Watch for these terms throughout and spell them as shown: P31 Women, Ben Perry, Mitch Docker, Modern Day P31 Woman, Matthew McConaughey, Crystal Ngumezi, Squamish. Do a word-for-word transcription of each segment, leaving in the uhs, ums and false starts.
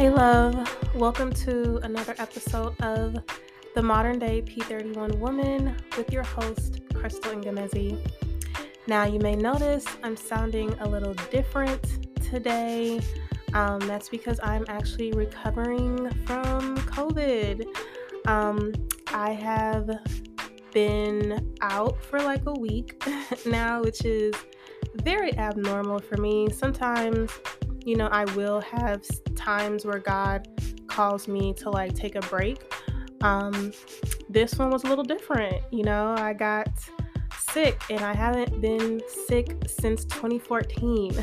Hey love, welcome to another episode of the Modern Day P thirty-one Woman with your host, Crystal Ngumezi. Now you may notice I'm sounding a little different today. Um, that's because I'm actually recovering from COVID. Um, I have been out for like a week now, which is very abnormal for me. Sometimes you know, I will have times where God calls me to like take a break. Um, this one was a little different. You know, I got sick and I haven't been sick since twenty fourteen.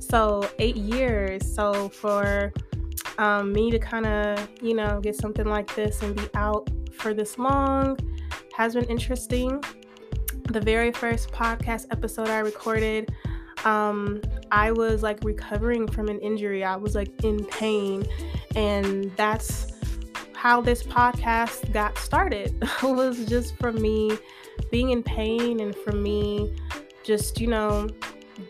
So eight years. So for um, me to kind of, you know, get something like this and be out for this long has been interesting. The very first podcast episode I recorded, um, I was like recovering from an injury. I was like in pain, and that's how this podcast got started. It was just for me being in pain and for me just, you know,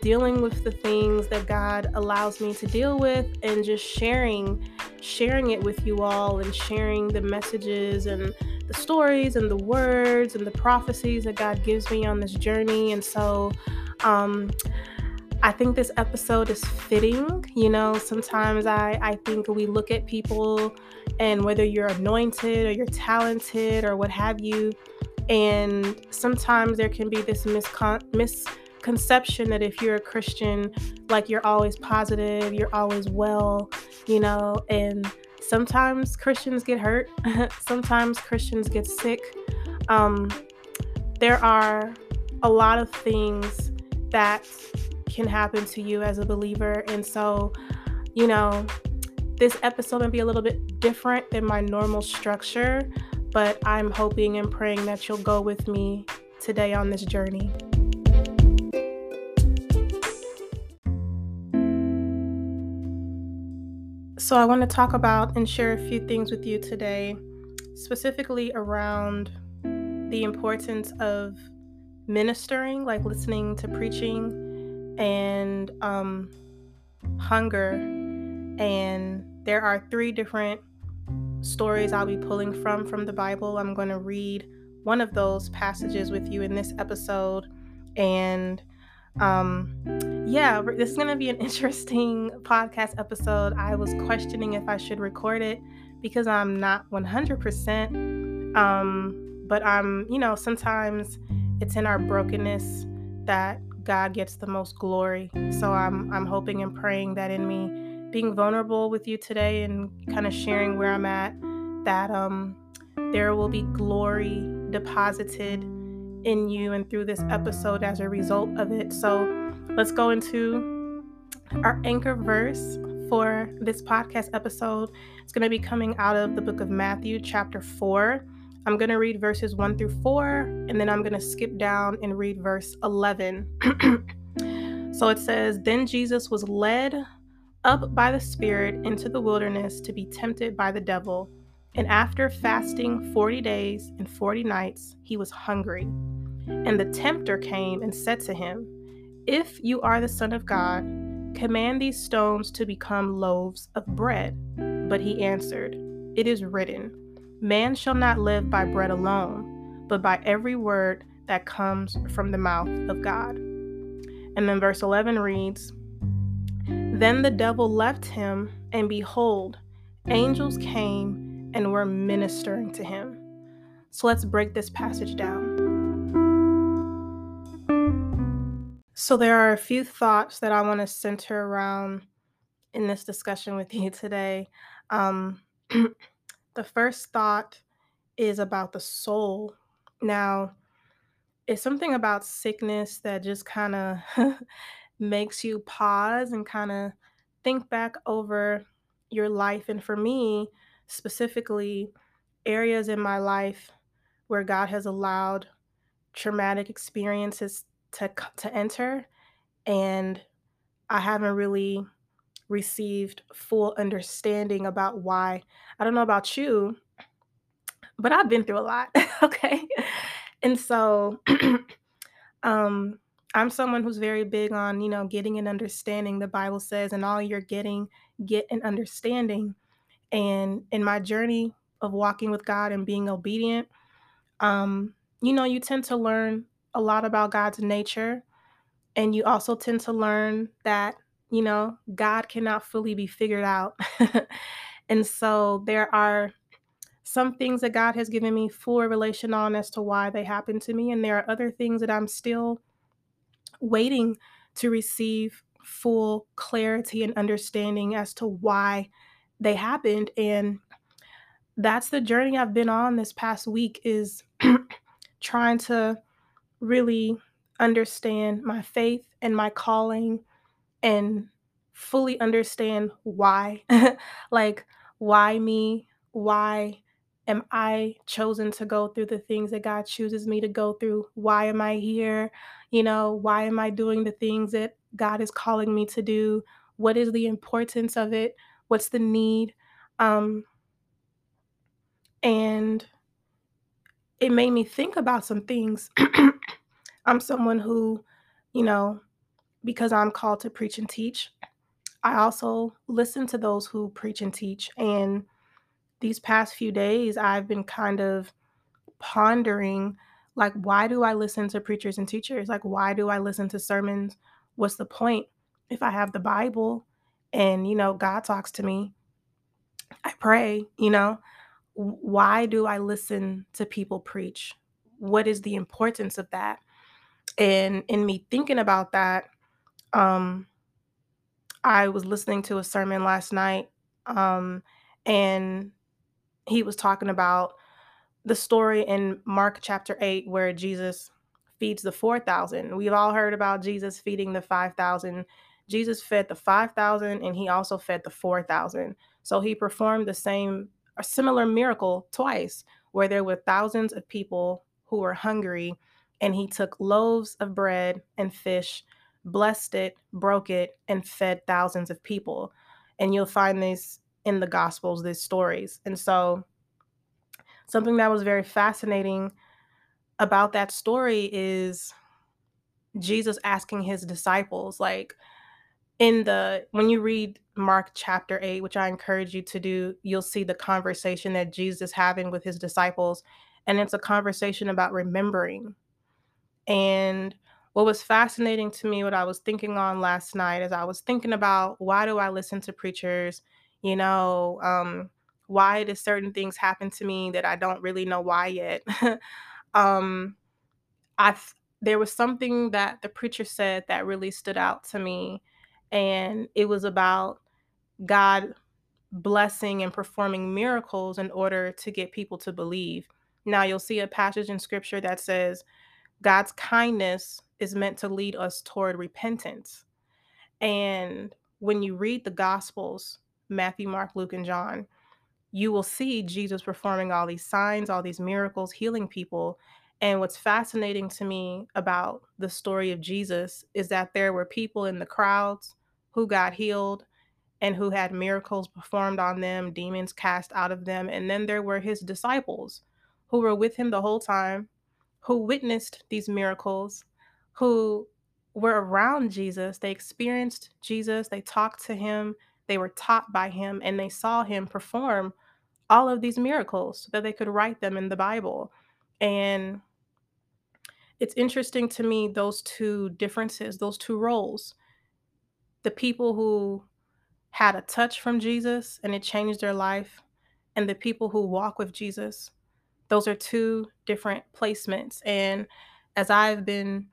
dealing with the things that God allows me to deal with, and just sharing, sharing it with you all, and sharing the messages and the stories and the words and the prophecies that God gives me on this journey. And so, um, I think this episode is fitting. You know, sometimes I, I think we look at people, and whether you're anointed or you're talented or what have you, and sometimes there can be this miscon- misconception that if you're a Christian, like you're always positive, you're always well, you know, and sometimes Christians get hurt. Sometimes Christians get sick. Um, there are a lot of things that can happen to you as a believer. And so, you know, this episode will be a little bit different than my normal structure, but I'm hoping and praying that you'll go with me today on this journey. So I want to talk about and share a few things with you today, specifically around the importance of ministering, like listening to preaching, and um, hunger. And there are three different stories I'll be pulling from from the Bible. I'm going to read one of those passages with you in this episode. And um, yeah, this is going to be an interesting podcast episode. I was questioning if I should record it because I'm not one hundred percent. Um, but I'm, you know, sometimes it's in our brokenness that God gets the most glory. So I'm I'm hoping and praying that in me being vulnerable with you today and kind of sharing where I'm at, that um there will be glory deposited in you and through this episode as a result of it. So let's go into our anchor verse for this podcast episode. It's going to be coming out of the book of Matthew, chapter four. I'm going to read verses one through four, and then I'm going to skip down and read verse eleven. So it says, "Then Jesus was led up by the Spirit into the wilderness to be tempted by the devil. And after fasting forty days and forty nights, he was hungry. And the tempter came and said to him, 'If you are the Son of God, command these stones to become loaves of bread.' But he answered, 'It is written, man shall not live by bread alone, but by every word that comes from the mouth of God.'" And then verse eleven reads, "Then the devil left him, and behold, angels came and were ministering to him." So let's break this passage down. So there are a few thoughts that I want to center around in this discussion with you today. Um, The first thought is about the soul. Now, it's something about sickness that just kind of makes you pause and kind of think back over your life. And for me, specifically, areas in my life where God has allowed traumatic experiences to, to enter, and I haven't really received full understanding about why. I don't know about you, but I've been through a lot, okay? And so um, I'm someone who's very big on, you know, getting and understanding. The Bible says, and all you're getting, get an understanding. And in my journey of walking with God and being obedient, um, you know, you tend to learn a lot about God's nature. And you also tend to learn that, you know, God cannot fully be figured out. And so there are some things that God has given me full revelation on as to why they happened to me. And there are other things that I'm still waiting to receive full clarity and understanding as to why they happened. And that's the journey I've been on this past week, is trying to really understand my faith and my calling and fully understand why. Like, why me? Why am I chosen to go through the things that God chooses me to go through? Why am I here? You know, why am I doing the things that God is calling me to do? What is the importance of it? What's the need? Um, and it made me think about some things. I'm someone who, you know, because I'm called to preach and teach, I also listen to those who preach and teach. And these past few days, I've been kind of pondering, like, why do I listen to preachers and teachers? Like, why do I listen to sermons? What's the point? If I have the Bible and, you know, God talks to me, I pray, you know, why do I listen to people preach? What is the importance of that? And in me thinking about that, um, I was listening to a sermon last night, um, and he was talking about the story in Mark chapter eight where Jesus feeds the four thousand. We've all heard about Jesus feeding the five thousand. Jesus fed the five thousand and he also fed the four thousand. So he performed the same or similar miracle twice, where there were thousands of people who were hungry, and he took loaves of bread and fish, blessed it, broke it, and fed thousands of people. And you'll find this in the Gospels, these stories. And so something that was very fascinating about that story is Jesus asking his disciples, like, in the, when you read Mark chapter eight, which I encourage you to do, you'll see the conversation that Jesus is having with his disciples. And it's a conversation about remembering. And what was fascinating to me, what I was thinking on last night, as I was thinking about, why do I listen to preachers? You know, um, why do certain things happen to me that I don't really know why yet? um, I there was something that the preacher said that really stood out to me. And it was about God blessing and performing miracles in order to get people to believe. Now, you'll see a passage in scripture that says God's kindness is meant to lead us toward repentance. And when you read the Gospels, Matthew, Mark, Luke, and John, you will see Jesus performing all these signs, all these miracles, healing people. And what's fascinating to me about the story of Jesus is that there were people in the crowds who got healed and who had miracles performed on them, demons cast out of them. And then there were his disciples who were with him the whole time, who witnessed these miracles, who were around Jesus. They experienced Jesus. They talked to him. They were taught by him, and they saw him perform all of these miracles so that they could write them in the Bible. And it's interesting to me, those two differences, those two roles, the people who had a touch from Jesus and it changed their life, and the people who walk with Jesus. Those are two different placements. And as I've been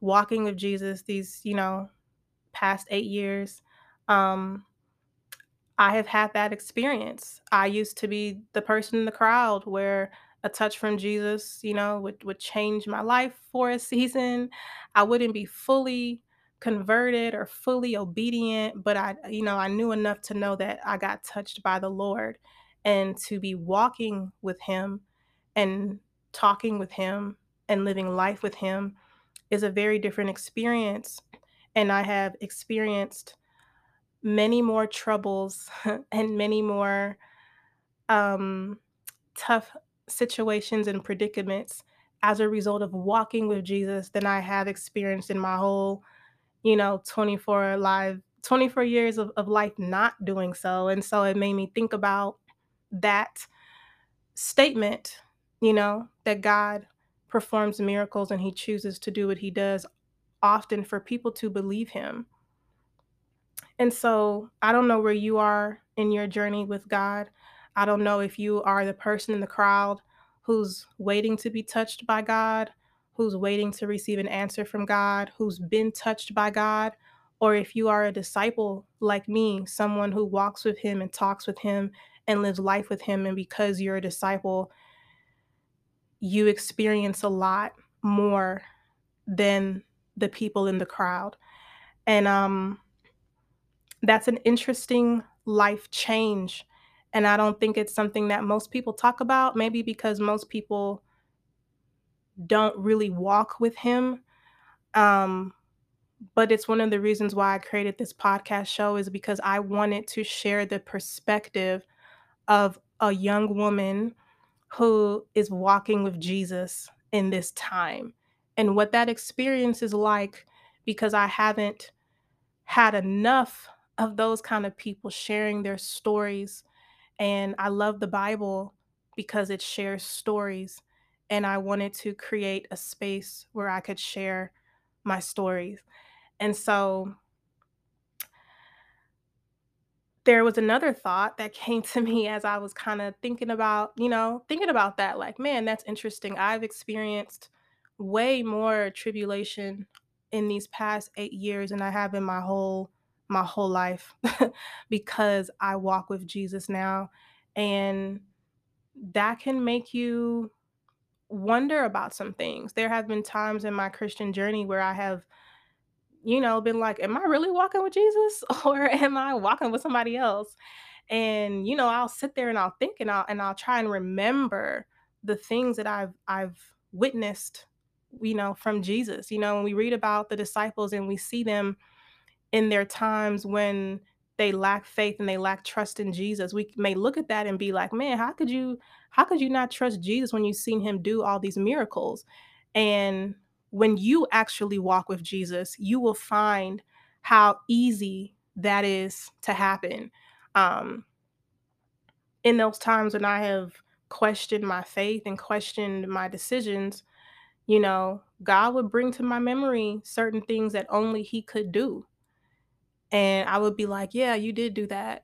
walking with Jesus these, you know, past eight years, um, I have had that experience. I used to be the person in the crowd where a touch from Jesus, you know, would, would change my life for a season. I wouldn't be fully converted or fully obedient, but I, you know, I knew enough to know that I got touched by the Lord, and to be walking with him and talking with him and living life with him is a very different experience. And I have experienced many more troubles and many more um, tough situations and predicaments as a result of walking with Jesus than I have experienced in my whole, you know, twenty-four live, twenty-four years of, of life not doing so. And so it made me think about that statement, you know, that God performs miracles and he chooses to do what he does often for people to believe him. And so I don't know where you are in your journey with God. I don't know if you are the person in the crowd who's waiting to be touched by God, who's waiting to receive an answer from God, who's been touched by God, or if you are a disciple like me, someone who walks with him and talks with him and lives life with him. And because you're a disciple, you experience a lot more than the people in the crowd. And um, that's an interesting life change. And I don't think it's something that most people talk about, maybe because most people don't really walk with him. Um, but it's one of the reasons why I created this podcast show, is because I wanted to share the perspective of a young woman who is walking with Jesus in this time and what that experience is like, because I haven't had enough of those kind of people sharing their stories. And I love the Bible because it shares stories. And I wanted to create a space where I could share my stories. And so there was another thought that came to me as I was kind of thinking about, you know, thinking about that, like, man, that's interesting. I've experienced way more tribulation in these past eight years than I have in my whole my whole life because I walk with Jesus now. And that can make you wonder about some things. There have been times in my Christian journey where I have, you know, been like, am I really walking with Jesus or am I walking with somebody else? And, you know, I'll sit there and I'll think and I'll, and I'll try and remember the things that I've, I've witnessed, you know, from Jesus. You know, when we read about the disciples and we see them in their times when they lack faith and they lack trust in Jesus, we may look at that and be like, man, how could you, how could you not trust Jesus when you've seen him do all these miracles? And when you actually walk with Jesus, you will find how easy that is to happen. Um, in those times when I have questioned my faith and questioned my decisions, you know, God would bring to my memory certain things that only he could do. And I would be like, yeah, you did do that.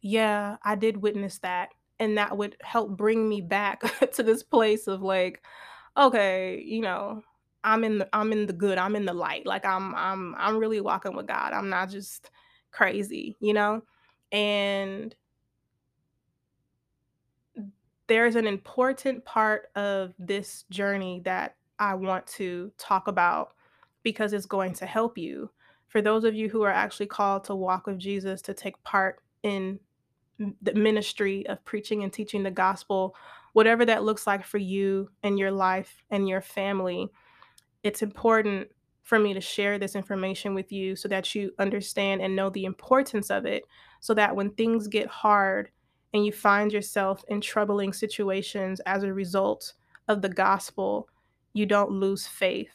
Yeah, I did witness that. And that would help bring me back to this place of like, okay, you know, I'm in the, I'm in the good, I'm in the light. Like I'm, I'm, I'm really walking with God. I'm not just crazy, you know? And there's an important part of this journey that I want to talk about because it's going to help you. For those of you who are actually called to walk with Jesus, to take part in the ministry of preaching and teaching the gospel, whatever that looks like for you and your life and your family, it's important for me to share this information with you so that you understand and know the importance of it, so that when things get hard and you find yourself in troubling situations as a result of the gospel, you don't lose faith.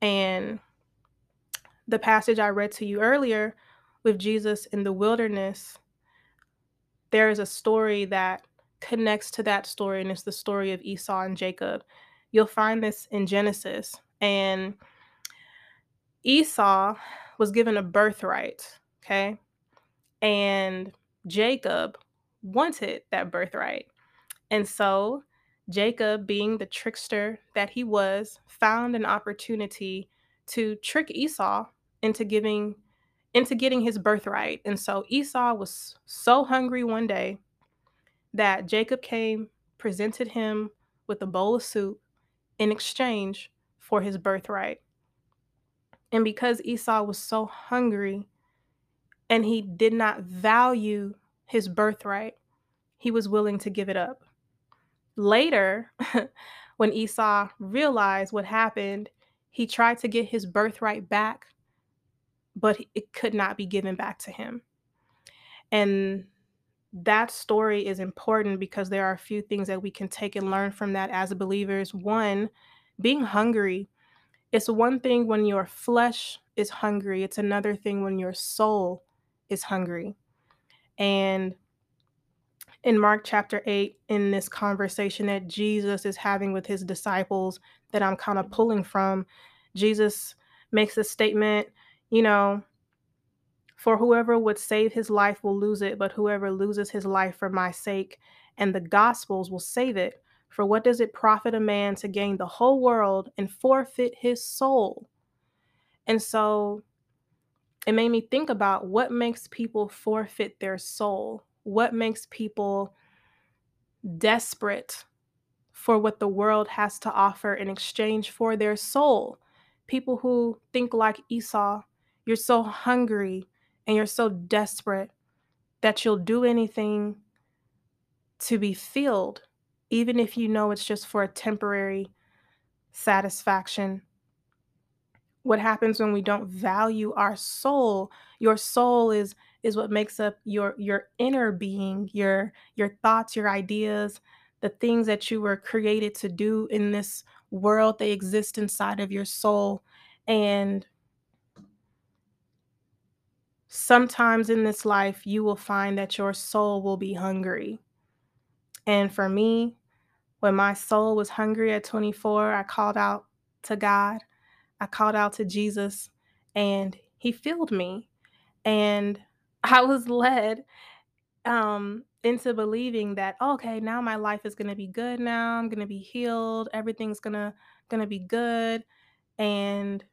And the passage I read to you earlier with Jesus in the wilderness, there is a story that connects to that story, and it's the story of Esau and Jacob. You'll find this in Genesis. And Esau was given a birthright, okay? And Jacob wanted that birthright. And so Jacob, being the trickster that he was, found an opportunity to trick Esau into giving, into getting his birthright. And so Esau was so hungry one day that Jacob came, presented him with a bowl of soup in exchange for his birthright. And because Esau was so hungry and he did not value his birthright, he was willing to give it up. Later, when Esau realized what happened, he tried to get his birthright back, but it could not be given back to him. And that story is important because there are a few things that we can take and learn from that as believers. One, being hungry. It's one thing when your flesh is hungry. It's another thing when your soul is hungry. And in Mark chapter eight, in this conversation that Jesus is having with his disciples that I'm kind of pulling from, Jesus makes a statement, you know, for whoever would save his life will lose it, but whoever loses his life for my sake and the gospels will save it. For what does it profit a man to gain the whole world and forfeit his soul? And so it made me think about what makes people forfeit their soul. What makes people desperate for what the world has to offer in exchange for their soul? People who think like Esau, you're so hungry and you're so desperate that you'll do anything to be filled, even if you know it's just for a temporary satisfaction. What happens when we don't value our soul? Your soul is is what makes up your your inner being, your your thoughts, your ideas, the things that you were created to do in this world. They exist inside of your soul. And sometimes in this life, you will find that your soul will be hungry. And for me, when my soul was hungry at twenty-four, I called out to God. I called out to Jesus, and he filled me. And I was led um, into believing that, okay, now my life is going to be good now. I'm going to be healed. Everything's going to going to be good. And,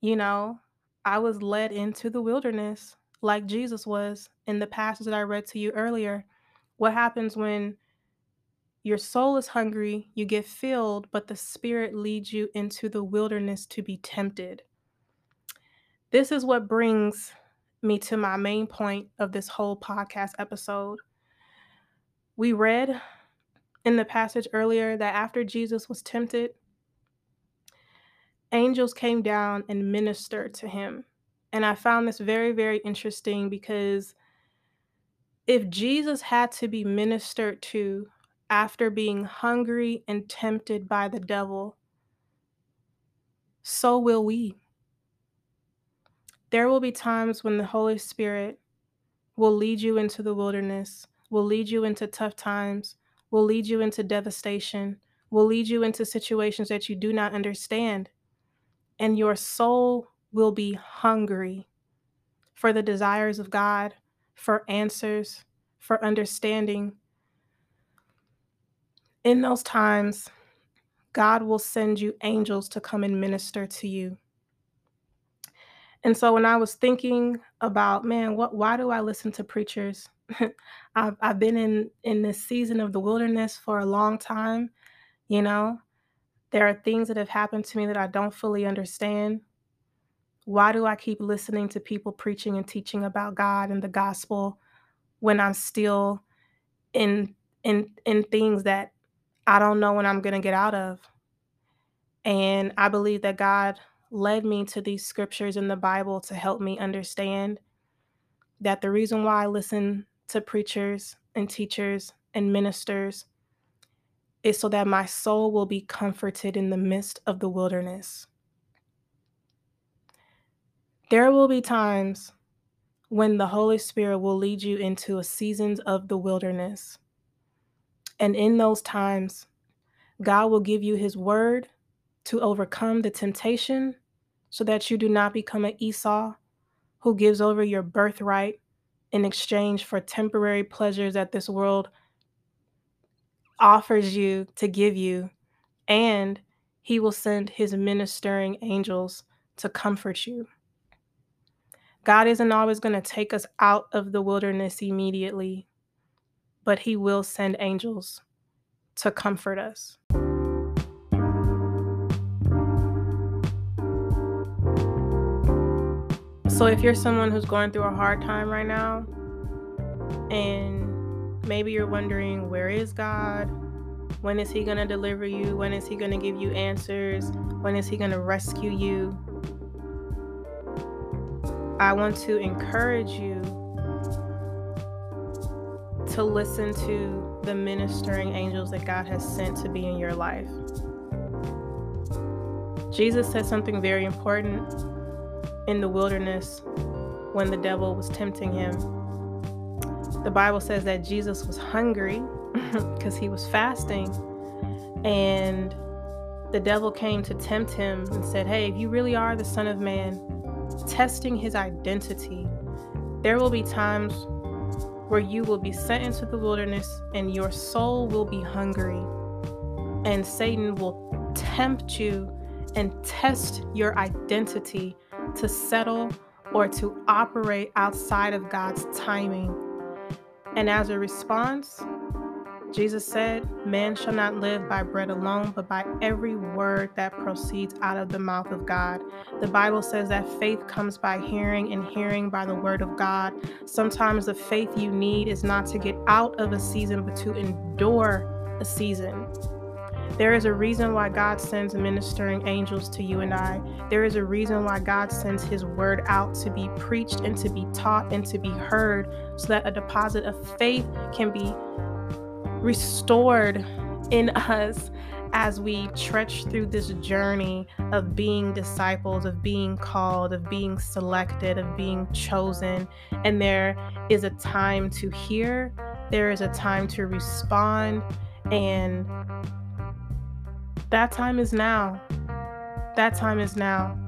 you know, I was led into the wilderness like Jesus was in the passage that I read to you earlier. What happens when your soul is hungry, you get filled, but the spirit leads you into the wilderness to be tempted? This is what brings me to my main point of this whole podcast episode. We read in the passage earlier that after Jesus was tempted, angels came down and ministered to him. And I found this very, very interesting because if Jesus had to be ministered to after being hungry and tempted by the devil, so will we. There will be times when the Holy Spirit will lead you into the wilderness, will lead you into tough times, will lead you into devastation, will lead you into situations that you do not understand. And your soul will be hungry for the desires of God, for answers, for understanding. In those times, God will send you angels to come and minister to you. And so when I was thinking about, man, what? Why do I listen to preachers? I've, I've been in, in this season of the wilderness for a long time. You know, there are things that have happened to me that I don't fully understand. Why do I keep listening to people preaching and teaching about God and the gospel when I'm still in in in things that I don't know when I'm going to get out of? And I believe that God led me to these scriptures in the Bible to help me understand that the reason why I listen to preachers and teachers and ministers is so that my soul will be comforted in the midst of the wilderness. There will be times when the Holy Spirit will lead you into a season of the wilderness. And in those times, God will give you his word to overcome the temptation, so that you do not become an Esau who gives over your birthright in exchange for temporary pleasures that this world offers you to give you. And he will send his ministering angels to comfort you. God isn't always going to take us out of the wilderness immediately, but he will send angels to comfort us. So if you're someone who's going through a hard time right now, and maybe you're wondering, where is God? When is he going to deliver you? When is he going to give you answers? When is he going to rescue you? I want to encourage you to listen to the ministering angels that God has sent to be in your life. Jesus said something very important in the wilderness when the devil was tempting him. The Bible says that Jesus was hungry because he was fasting, and the devil came to tempt him and said, hey, if you really are the Son of Man, testing his identity, there will be times where you will be sent into the wilderness and your soul will be hungry, and Satan will tempt you and test your identity to settle or to operate outside of God's timing. And as a response, Jesus said, man shall not live by bread alone, but by every word that proceeds out of the mouth of God. The Bible says that faith comes by hearing, and hearing by the word of God. Sometimes the faith you need is not to get out of a season, but to endure a season. There is a reason why God sends ministering angels to you and I. There is a reason why God sends his word out to be preached and to be taught and to be heard, so that a deposit of faith can be restored in us as we trudge through this journey of being disciples, of being called, of being selected, of being chosen. And there is a time to hear, there is a time to respond, and that time is now. That time is now.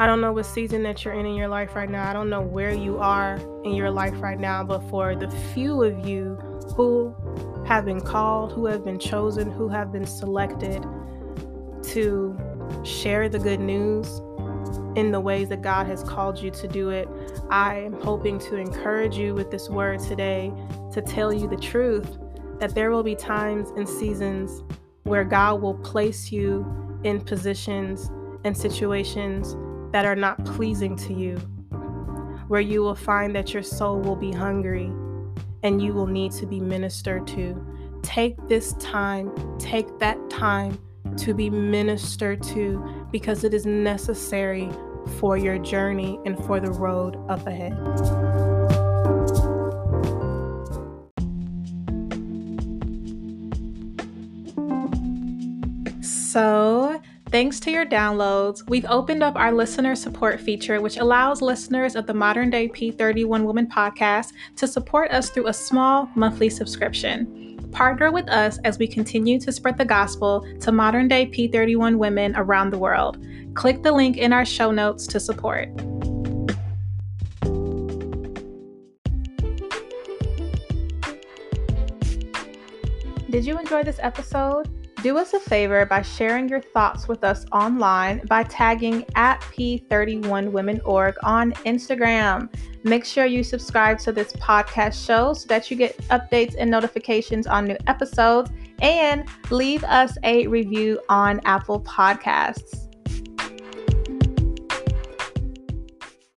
I don't know what season that you're in in your life right now. I don't know where you are in your life right now, but for the few of you who have been called, who have been chosen, who have been selected to share the good news in the ways that God has called you to do it, I am hoping to encourage you with this word today, to tell you the truth, that there will be times and seasons where God will place you in positions and situations that are not pleasing to you, where you will find that your soul will be hungry and you will need to be ministered to. Take this time, take that time to be ministered to, because it is necessary for your journey and for the road up ahead. So, thanks to your downloads, we've opened up our listener support feature, which allows listeners of the Modern Day P thirty-one Woman podcast to support us through a small monthly subscription. Partner with us as we continue to spread the gospel to Modern Day P thirty-one women around the world. Click the link in our show notes to support. Did you enjoy this episode? Do us a favor by sharing your thoughts with us online by tagging at P thirty-one Women dot org on Instagram. Make sure you subscribe to this podcast show so that you get updates and notifications on new episodes, and leave us a review on Apple Podcasts.